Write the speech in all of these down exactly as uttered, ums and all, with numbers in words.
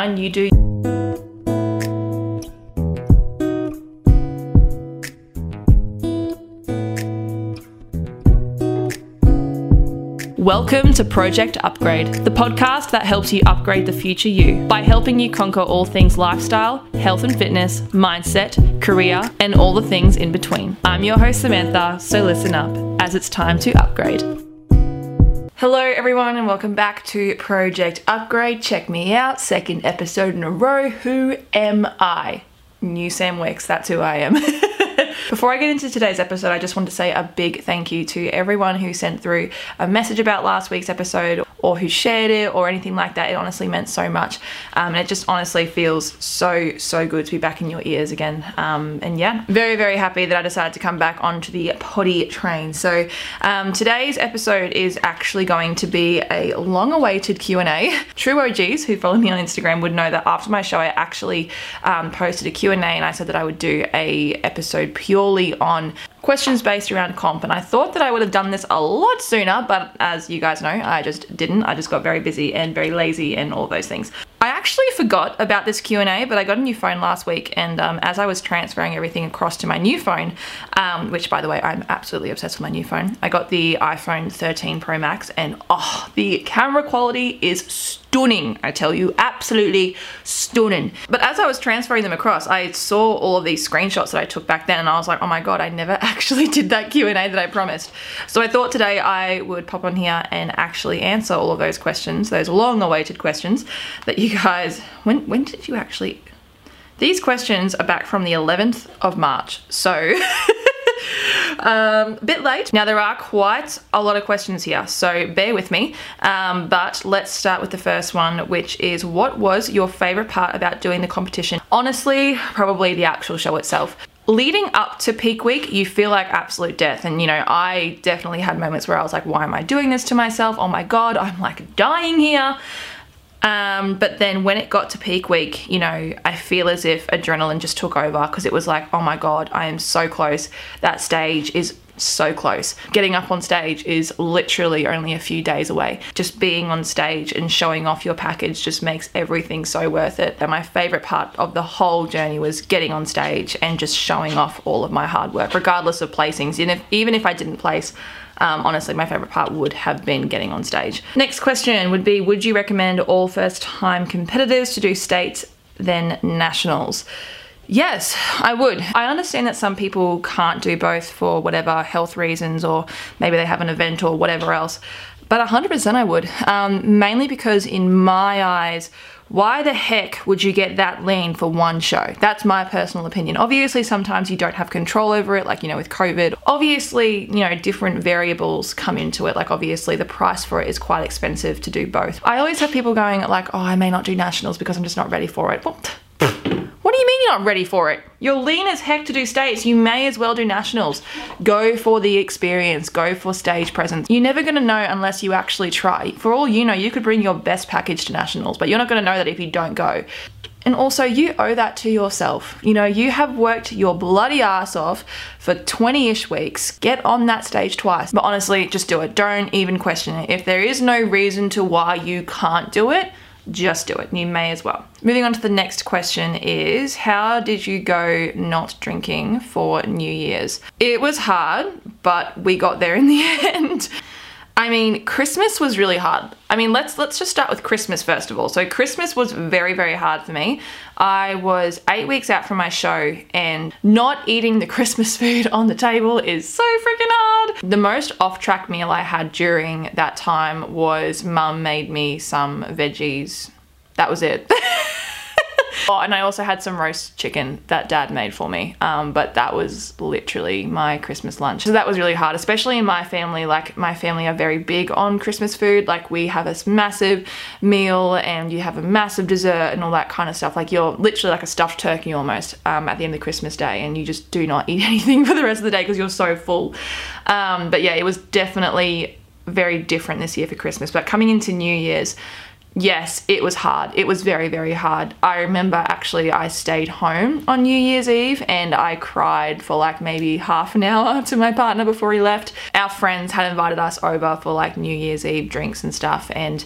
and you do. Welcome to Project Upgrade, the podcast that helps you upgrade the future you by helping you conquer all things lifestyle, health and fitness, mindset, career, and all the things in between. I'm your host, Samantha, so listen up as it's time to upgrade. Hello everyone and welcome back to Project Upgrade. Check me out, second episode in a row. Who am I? New Sam Weeks, that's who I am. Before I get into today's episode, I just want to say a big thank you to everyone who sent through a message about last week's episode or who shared it or anything like that. It honestly meant so much. Um, and it just honestly feels so, so good to be back in your ears again. Um, and yeah, very, very happy that I decided to come back onto the potty train. So um, today's episode is actually going to be a long-awaited Q and A. True O Gs who follow me on Instagram would know that after my show, I actually um, posted a Q and A and I said that I would do a episode pure purely on questions based around comp, and I thought that I would have done this a lot sooner, but as you guys know, I just didn't. I just got very busy and very lazy and all those things. I actually forgot about this Q and A, but I got a new phone last week, and um, as I was transferring everything across to my new phone, um, which by the way, I'm absolutely obsessed with my new phone, I got the iPhone thirteen Pro Max, and oh, the camera quality is stunning, I tell you, absolutely stunning. But as I was transferring them across, I saw all of these screenshots that I took back then, and I was like, oh my god, I never actually did that Q and A that I promised. So I thought today I would pop on here and actually answer all of those questions, those long-awaited questions that you guys, when, when did you actually, these questions are back from the eleventh of March, so um, a bit late. Now there are quite a lot of questions here, so bear with me, um, but let's start with the first one, which is, what was your favorite part about doing the competition? Honestly, probably the actual show itself. Leading up to peak week, you feel like absolute death. And you know, I definitely had moments where I was like, why am I doing this to myself? Oh my God, I'm like dying here. Um, but then when it got to peak week, you know, I feel as if adrenaline just took over because it was like, oh my God, I am so close. That stage is so close. Getting up on stage is literally only a few days away. Just being on stage and showing off your package just makes everything so worth it. And my favorite part of the whole journey was getting on stage and just showing off all of my hard work, regardless of placings. And if, even if I didn't place, Um, honestly, my favorite part would have been getting on stage. Next question would be, would you recommend all first-time competitors to do states, then nationals? Yes, I would. I understand that some people can't do both for whatever health reasons, or maybe they have an event or whatever else, but one hundred percent I would, um, mainly because in my eyes, why the heck would you get that lean for one show? That's my personal opinion. Obviously, sometimes you don't have control over it, like, you know, with COVID. Obviously, you know, different variables come into it. Like, obviously, the price for it is quite expensive to do both. I always have people going like, oh, I may not do nationals because I'm just not ready for it. Well, what do you mean you're not ready for it? You're lean as heck to do states. You may as well do nationals. Go for the experience. Go for stage presence. You're never gonna know unless you actually try. For all you know, you could bring your best package to nationals, but you're not gonna know that if you don't go. And also, you owe that to yourself. You know, you have worked your bloody ass off for twenty-ish weeks. Get on that stage twice. But honestly, just do it. Don't even question it. If there is no reason to why you can't do it, just do it. You may as well. Moving on to the next question is, how did you go not drinking for New Year's? It was hard, but we got there in the end. I mean, Christmas was really hard. I mean, let's let's just start with Christmas first of all. So Christmas was very, very hard for me. I was eight weeks out from my show, and not eating the Christmas food on the table is so freaking hard. The most off-track meal I had during that time was Mum made me some veggies. That was it. Oh, and I also had some roast chicken that Dad made for me, um, but that was literally my Christmas lunch. So that was really hard, especially in my family. Like, my family are very big on Christmas food. Like, we have this massive meal and you have a massive dessert and all that kind of stuff. Like, you're literally like a stuffed turkey almost um, at the end of Christmas day, and you just do not eat anything for the rest of the day because you're so full. Um, but yeah, it was definitely very different this year for Christmas. But coming into New Year's, yes, it was hard. It was very, very hard. I remember actually I stayed home on New Year's Eve and I cried for like maybe half an hour to my partner before he left. Our friends had invited us over for like New Year's Eve drinks and stuff, and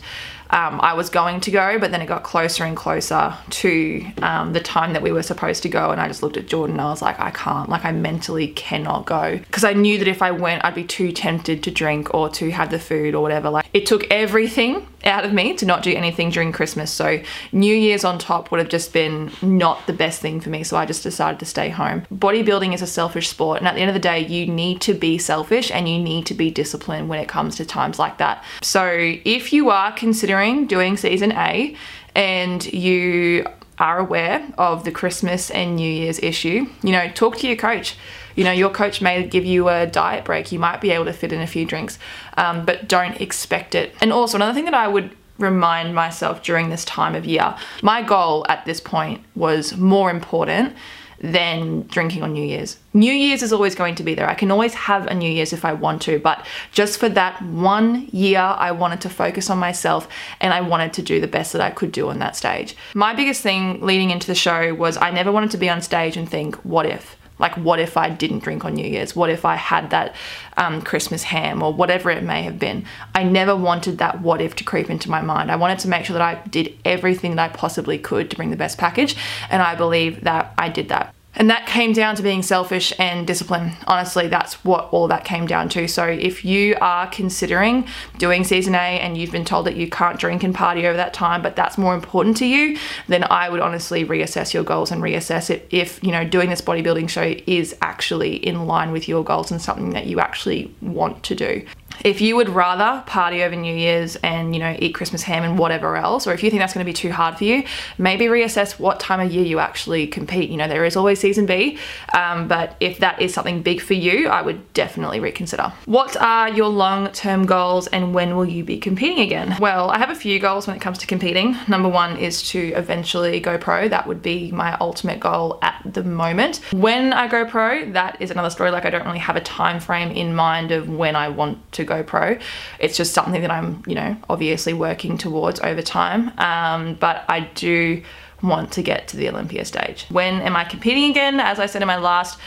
um, I was going to go, but then it got closer and closer to um, the time that we were supposed to go, and I just looked at Jordan and I was like, I can't, like I mentally cannot go, because I knew that if I went I'd be too tempted to drink or to have the food or whatever. Like, it took everything out of me to not do anything during Christmas, so New Year's on top would have just been not the best thing for me, so I just decided to stay home. Bodybuilding is a selfish sport, and at the end of the day you need to be selfish and you need to be disciplined when it comes to times like that. So if you are considering doing season A and you are aware of the Christmas and New Year's issue, you know, talk to your coach. You know, your coach may give you a diet break, you might be able to fit in a few drinks, um, but don't expect it. And also another thing that I would remind myself during this time of year, my goal at this point was more important than drinking on New Year's. New Year's is always going to be there. I can always have a New Year's if I want to, but just for that one year, I wanted to focus on myself and I wanted to do the best that I could do on that stage. My biggest thing leading into the show was I never wanted to be on stage and think, what if? Like, what if I didn't drink on New Year's? What if I had that um, Christmas ham or whatever it may have been? I never wanted that what if to creep into my mind. I wanted to make sure that I did everything that I possibly could to bring the best package, and I believe that I did that. And that came down to being selfish and disciplined. Honestly, that's what all that came down to. So if you are considering doing season A and you've been told that you can't drink and party over that time, but that's more important to you, then I would honestly reassess your goals and reassess it if, you know, doing this bodybuilding show is actually in line with your goals and something that you actually want to do. If you would rather party over New Year's and, you know, eat Christmas ham and whatever else, or if you think that's going to be too hard for you, maybe reassess what time of year you actually compete. You know, there is always season B, um, but if that is something big for you, I would definitely reconsider. What are your long-term goals and when will you be competing again? Well, I have a few goals when it comes to competing. Number one is to eventually go pro. That would be my ultimate goal at the moment. When I go pro, that is another story. Like, I don't really have a time frame in mind of when I want to go pro. It's just something that I'm, you know, obviously working towards over time, um, but I do want to get to the Olympia stage. When am I competing again? As I said in my last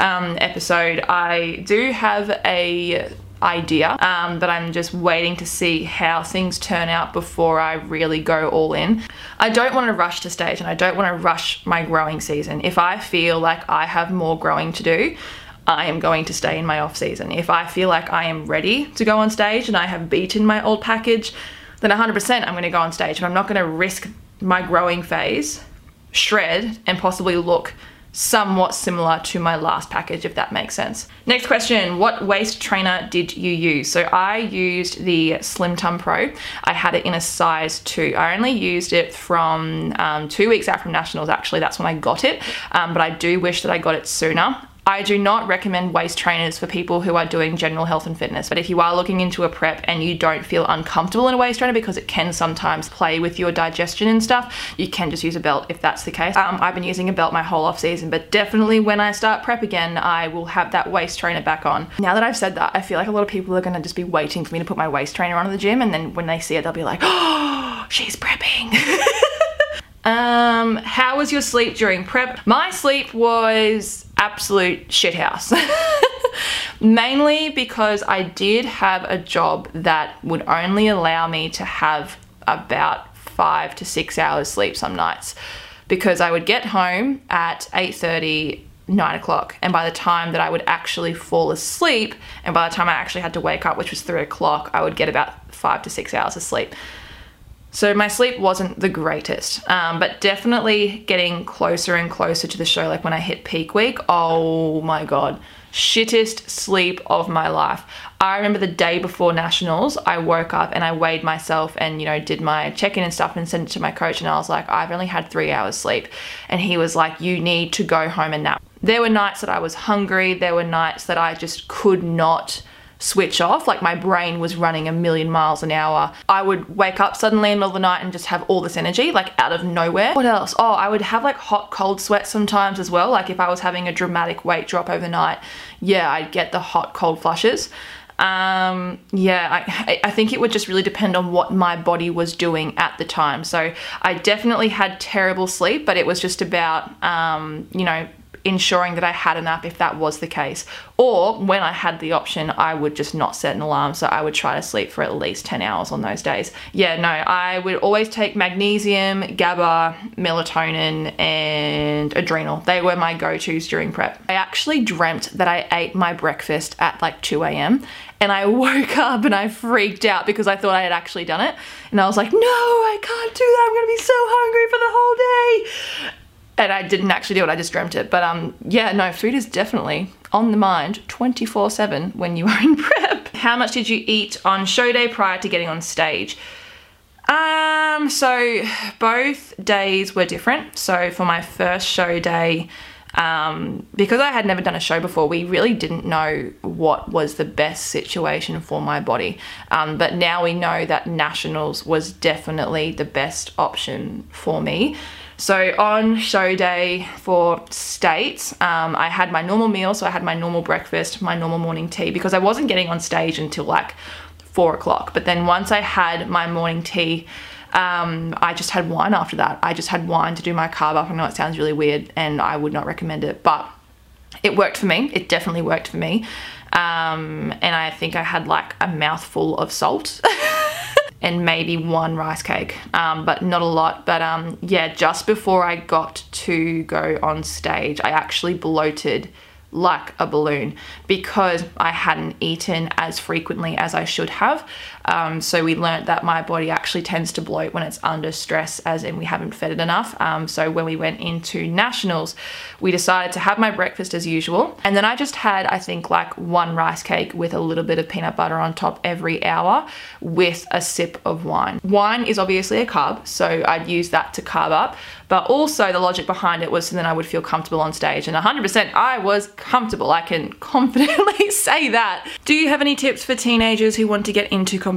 um, episode, I do have a idea, um, but I'm just waiting to see how things turn out before I really go all in. I don't want to rush to stage and I don't want to rush my growing season. If I feel like I have more growing to do, I am going to stay in my off season. If I feel like I am ready to go on stage and I have beaten my old package, then one hundred percent I'm going to go on stage, but I'm not going to risk my growing phase, shred, and possibly look somewhat similar to my last package, if that makes sense. Next question, what waist trainer did you use? So I used the Slim Tum Pro. I had it in a size two. I only used it from um, two weeks out from nationals, actually. That's when I got it, um, but I do wish that I got it sooner. I do not recommend waist trainers for people who are doing general health and fitness, but if you are looking into a prep and you don't feel uncomfortable in a waist trainer, because it can sometimes play with your digestion and stuff, you can just use a belt if that's the case. Um, I've been using a belt my whole off season, but definitely when I start prep again, I will have that waist trainer back on. Now that I've said that, I feel like a lot of people are gonna just be waiting for me to put my waist trainer on at the gym, and then when they see it, they'll be like, oh, she's prepping. Um, how was your sleep during prep? My sleep was absolute shithouse. Mainly because I did have a job that would only allow me to have about five to six hours sleep some nights, because I would get home at eight thirty, nine o'clock, and by the time that I would actually fall asleep and by the time I actually had to wake up, which was three o'clock, I would get about five to six hours of sleep. So my sleep wasn't the greatest, um, but definitely getting closer and closer to the show. Like when I hit peak week, oh my God, shittest sleep of my life. I remember the day before nationals, I woke up and I weighed myself and, you know, did my check-in and stuff and sent it to my coach. And I was like, I've only had three hours sleep. And he was like, you need to go home and nap. There were nights that I was hungry. There were nights that I just could not switch off. Like my brain was running a million miles an hour. I would wake up suddenly in the middle of the night and just have all this energy, like out of nowhere. What else? Oh, I would have like hot, cold sweats sometimes as well. Like if I was having a dramatic weight drop overnight, yeah, I'd get the hot, cold flushes. Um, yeah, I, I think it would just really depend on what my body was doing at the time. So I definitely had terrible sleep, but it was just about, um, you know, ensuring that I had an app if that was the case. Or when I had the option, I would just not set an alarm, so I would try to sleep for at least ten hours on those days. Yeah, no, I would always take magnesium, GABA, melatonin, and adrenal. They were my go-tos during prep. I actually dreamt that I ate my breakfast at like two A M and I woke up and I freaked out because I thought I had actually done it. And I was like, no, I can't do that. I'm gonna be so hungry for the whole day. And I didn't actually do it, I just dreamt it. But um, yeah, no, food is definitely on the mind twenty-four seven when you are in prep. How much did you eat on show day prior to getting on stage? Um, so both days were different. So for my first show day, um, because I had never done a show before, we really didn't know what was the best situation for my body. Um, but now we know that nationals was definitely the best option for me. So on show day for States, um, I had my normal meal. So I had my normal breakfast, my normal morning tea, because I wasn't getting on stage until like four o'clock. But then once I had my morning tea, um, I just had wine after that. I just had wine to do my carb up. I know it sounds really weird and I would not recommend it, but it worked for me. It definitely worked for me. Um, and I think I had like a mouthful of salt. And maybe one rice cake, um, but not a lot. But um, yeah, just before I got to go on stage, I actually bloated like a balloon because I hadn't eaten as frequently as I should have. Um, so we learnt that my body actually tends to bloat when it's under stress, as in we haven't fed it enough. Um, so when we went into nationals, we decided to have my breakfast as usual. And then I just had, I think, like one rice cake with a little bit of peanut butter on top every hour with a sip of wine. Wine is obviously a carb, so I'd use that to carb up. But also the logic behind it was so then I would feel comfortable on stage. And one hundred percent I was comfortable. I can confidently say that. Do you have any tips for teenagers who want to get into competition?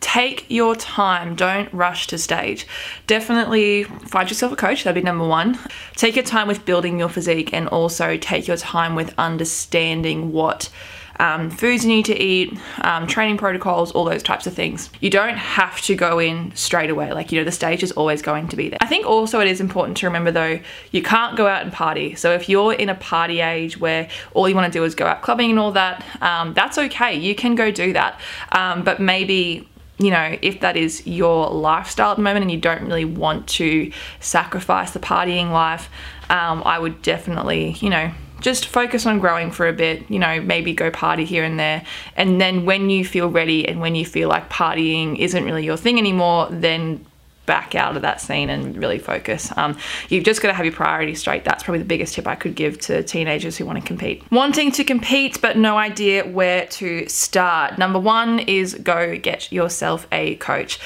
Take your time. Don't rush to stage. Definitely find yourself a coach. That'd be number one. Take your time with building your physique, and also take your time with understanding what Um, foods you need to eat, um, training protocols, all those types of things. You don't have to go in straight away. Like, you know, the stage is always going to be there. I think also it is important to remember though, you can't go out and party. So if you're in a party age where all you want to do is go out clubbing and all that, um, that's okay. You can go do that. Um, but maybe, you know, if that is your lifestyle at the moment and you don't really want to sacrifice the partying life, um, I would definitely, you know, just focus on growing for a bit, you know, maybe go party here and there. And then when you feel ready and when you feel like partying isn't really your thing anymore, then back out of that scene and really focus. Um, you've just got to have your priorities straight. That's probably the biggest tip I could give to teenagers who want to compete. Wanting to compete but no idea where to start. Number one is go get yourself a coach.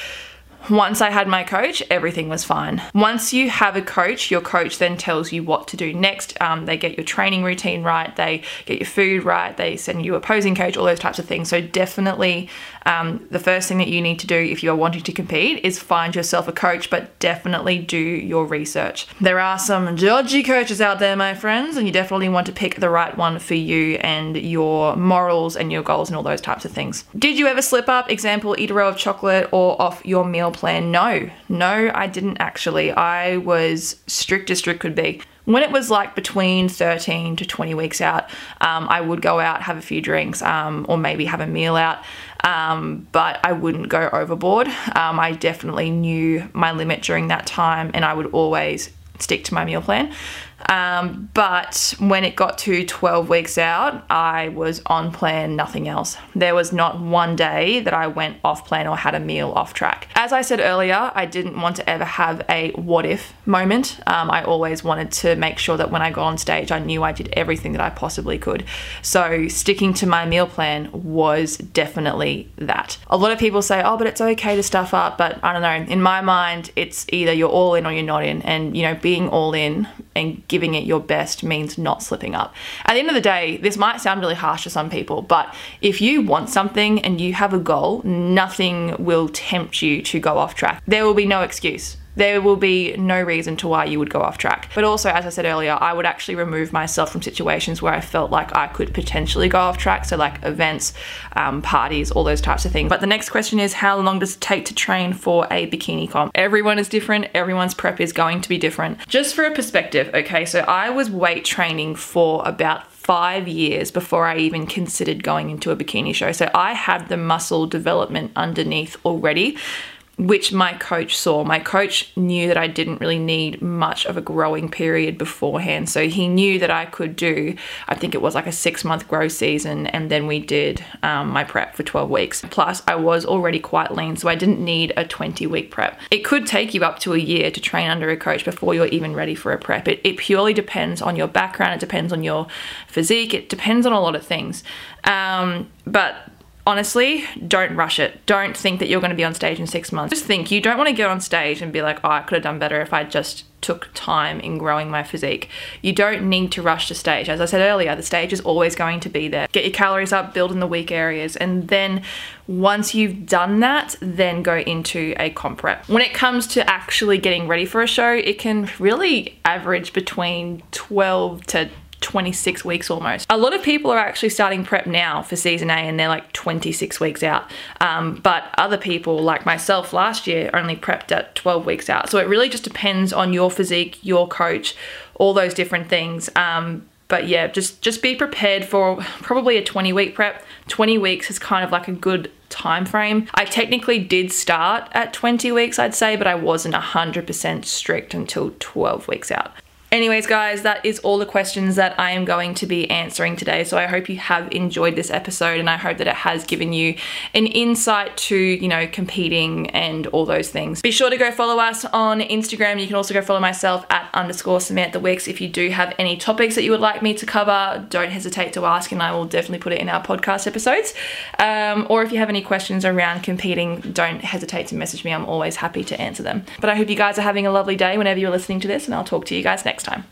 Once I had my coach, everything was fine. Once you have a coach, your coach then tells you what to do next. Um, they get your training routine right, they get your food right, they send you a posing coach, all those types of things. So definitely um, the first thing that you need to do if you're wanting to compete is find yourself a coach, but definitely do your research. There are some dodgy coaches out there, my friends, and you definitely want to pick the right one for you and your morals and your goals and all those types of things. Did you ever slip up? Example, eat a row of chocolate or off your meal plan? No, no, I didn't actually. I was strict as strict could be. When it was like between thirteen to twenty weeks out, um, I would go out, have a few drinks, um, or maybe have a meal out, um, but I wouldn't go overboard. Um, I definitely knew my limit during that time and I would always stick to my meal plan. Um, but when it got to twelve weeks out, I was on plan, nothing else. There was not one day that I went off plan or had a meal off track. As I said earlier, I didn't want to ever have a what if moment. Um, I always wanted to make sure that when I got on stage, I knew I did everything that I possibly could. So sticking to my meal plan was definitely that. A lot of people say, oh, but it's okay to stuff up. But I don't know, in my mind, it's either you're all in or you're not in. And, you know, being all in and giving it your best means not slipping up. At the end of the day, this might sound really harsh to some people, but if you want something and you have a goal, nothing will tempt you to go off track. There will be no excuse. there will be no reason to why you would go off track. But also, as I said earlier, I would actually remove myself from situations where I felt like I could potentially go off track. So like events, um, parties, all those types of things. But the next question is, how long does it take to train for a bikini comp? Everyone is different. Everyone's prep is going to be different. Just for a perspective, okay, so I was weight training for about five years before I even considered going into a bikini show. So I had the muscle development underneath already, which my coach saw. My coach knew that I didn't really need much of a growing period beforehand. So he knew that I could do, I think it was like a six month grow season. And then we did um, my prep for twelve weeks. Plus I was already quite lean, so I didn't need a twenty week prep. It could take you up to a year to train under a coach before you're even ready for a prep. It, it purely depends on your background. It depends on your physique. It depends on a lot of things. Um, but honestly, don't rush it. Don't think that you're going to be on stage in six months. Just think, you don't want to get on stage and be like, oh, I could have done better if I just took time in growing my physique. You don't need to rush to stage. As I said earlier, the stage is always going to be there. Get your calories up, build in the weak areas. And then once you've done that, then go into a comp prep. When it comes to actually getting ready for a show, it can really average between twelve to twenty-six weeks almost. A lot of people are actually starting prep now for season A and they're like twenty-six weeks out. Um, but other people like myself last year only prepped at twelve weeks out. So it really just depends on your physique, your coach, all those different things. Um, but yeah, just, just be prepared for probably a twenty week prep. twenty weeks is kind of like a good time frame. I technically did start at twenty weeks, I'd say, but I wasn't one hundred percent strict until twelve weeks out. Anyways, guys, that is all the questions that I am going to be answering today. So I hope you have enjoyed this episode and I hope that it has given you an insight to, you know, competing and all those things. Be sure to go follow us on Instagram. You can also go follow myself at underscore Samantha Weeks. If you do have any topics that you would like me to cover, don't hesitate to ask and I will definitely put it in our podcast episodes. Um, or if you have any questions around competing, don't hesitate to message me. I'm always happy to answer them. But I hope you guys are having a lovely day whenever you're listening to this and I'll talk to you guys next time. time.